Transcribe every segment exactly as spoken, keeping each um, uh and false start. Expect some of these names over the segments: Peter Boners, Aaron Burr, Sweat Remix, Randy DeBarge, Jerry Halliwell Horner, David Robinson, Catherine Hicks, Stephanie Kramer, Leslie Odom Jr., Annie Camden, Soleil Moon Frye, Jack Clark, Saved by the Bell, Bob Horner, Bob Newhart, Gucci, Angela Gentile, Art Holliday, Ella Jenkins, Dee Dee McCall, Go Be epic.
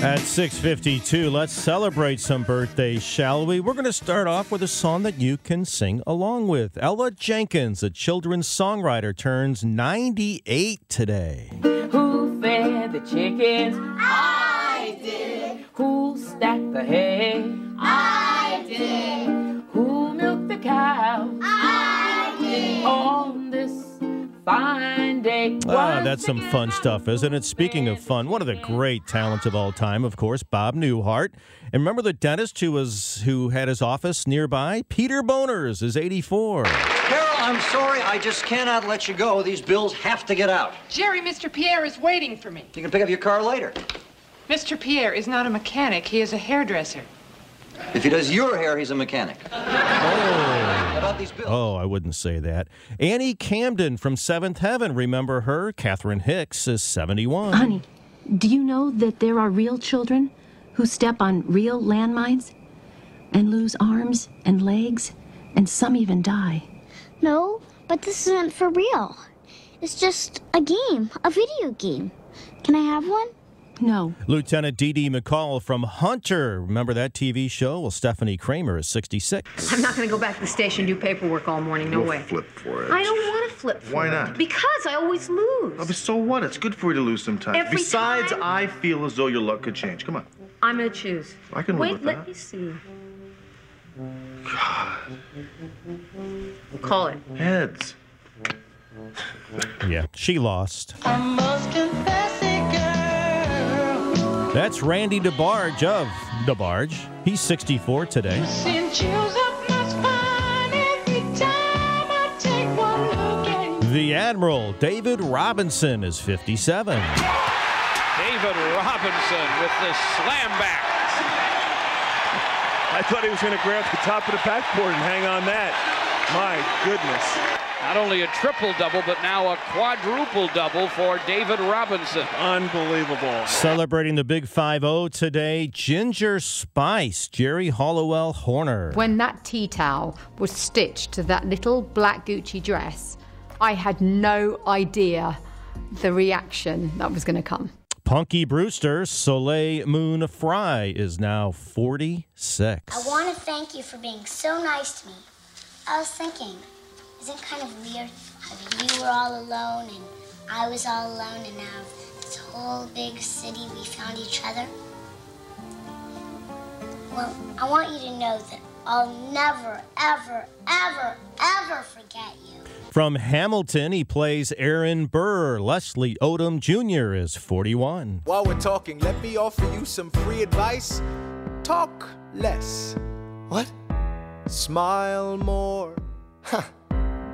At six fifty-two, let's celebrate some birthdays, shall we? We're going to start off with a song that you can sing along with. Ella Jenkins, a children's songwriter, turns ninety-eight today. Who fed the chickens? I did. Who stacked the hay? I did. Who milked the cow? I did. On this fine day. Ah, that's some fun stuff, isn't it? Speaking of fun, one of the great talents of all time, of course, Bob Newhart. And remember the dentist who was who had his office nearby? Peter Boners is eighty-four. Carol, I'm sorry, I just cannot let you go. These bills have to get out. Jerry, Mister Pierre is waiting for me. You can pick up your car later. Mister Pierre is not a mechanic. He is a hairdresser. If he does your hair, he's a mechanic. Oh. Oh, I wouldn't say that. Annie Camden from Seventh Heaven, remember her? Catherine Hicks is seventy-one. Honey, do you know that there are real children who step on real landmines and lose arms and legs, and some even die? No, but this isn't for real. It's just a game, a video game. Can I have one? No. Lieutenant Dee Dee McCall from Hunter. Remember that T V show? Well, Stephanie Kramer is sixty-six. I'm not going to go back to the station and do paperwork all morning. No You'll way. flip for it. I don't want to flip for it. Why not? Because I always lose. Oh, but so what? It's good for you to lose sometimes. Every Besides, time? I feel as though your luck could change. Come on. I'm going to choose. I can Wait, live with that. Wait, let me see. God. Call it. Heads. Yeah, she lost. I must confess it, girl. That's Randy DeBarge of DeBarge. He's sixty-four today. The Admiral, David Robinson, is fifty-seven. David Robinson with the slam back. I thought he was going to grab the top of the backboard and hang on that. My goodness. Not only a triple-double, but now a quadruple-double for David Robinson. Unbelievable. Celebrating the Big five oh today, Ginger Spice, Jerry Halliwell Horner. When that tea towel was stitched to that little black Gucci dress, I had no idea the reaction that was going to come. Punky Brewster, Soleil Moon Frye, is now forty-six. I want to thank you for being so nice to me. I was thinking... Isn't it kind of weird how you were all alone and I was all alone and now this whole big city we found each other? Well, I want you to know that I'll never, ever, ever, ever forget you. From Hamilton, he plays Aaron Burr. Leslie Odom Junior is forty-one. While we're talking, let me offer you some free advice. Talk less. What? Smile more. Huh.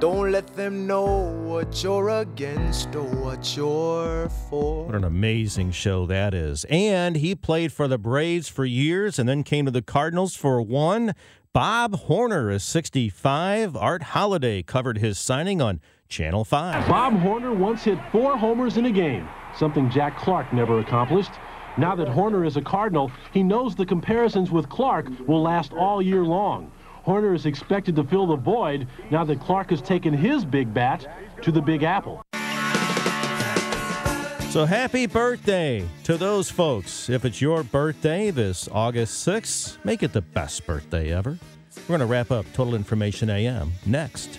Don't let them know what you're against or what you're for. What an amazing show that is. And he played for the Braves for years and then came to the Cardinals for one. Bob Horner is sixty-five. Art Holliday covered his signing on Channel five. Bob Horner once hit four homers in a game, something Jack Clark never accomplished. Now that Horner is a Cardinal, he knows the comparisons with Clark will last all year long. Horner is expected to fill the void now that Clark has taken his big bat to the Big Apple. So happy birthday to those folks. If it's your birthday this August sixth, make it the best birthday ever. We're going to wrap up Total Information A M next.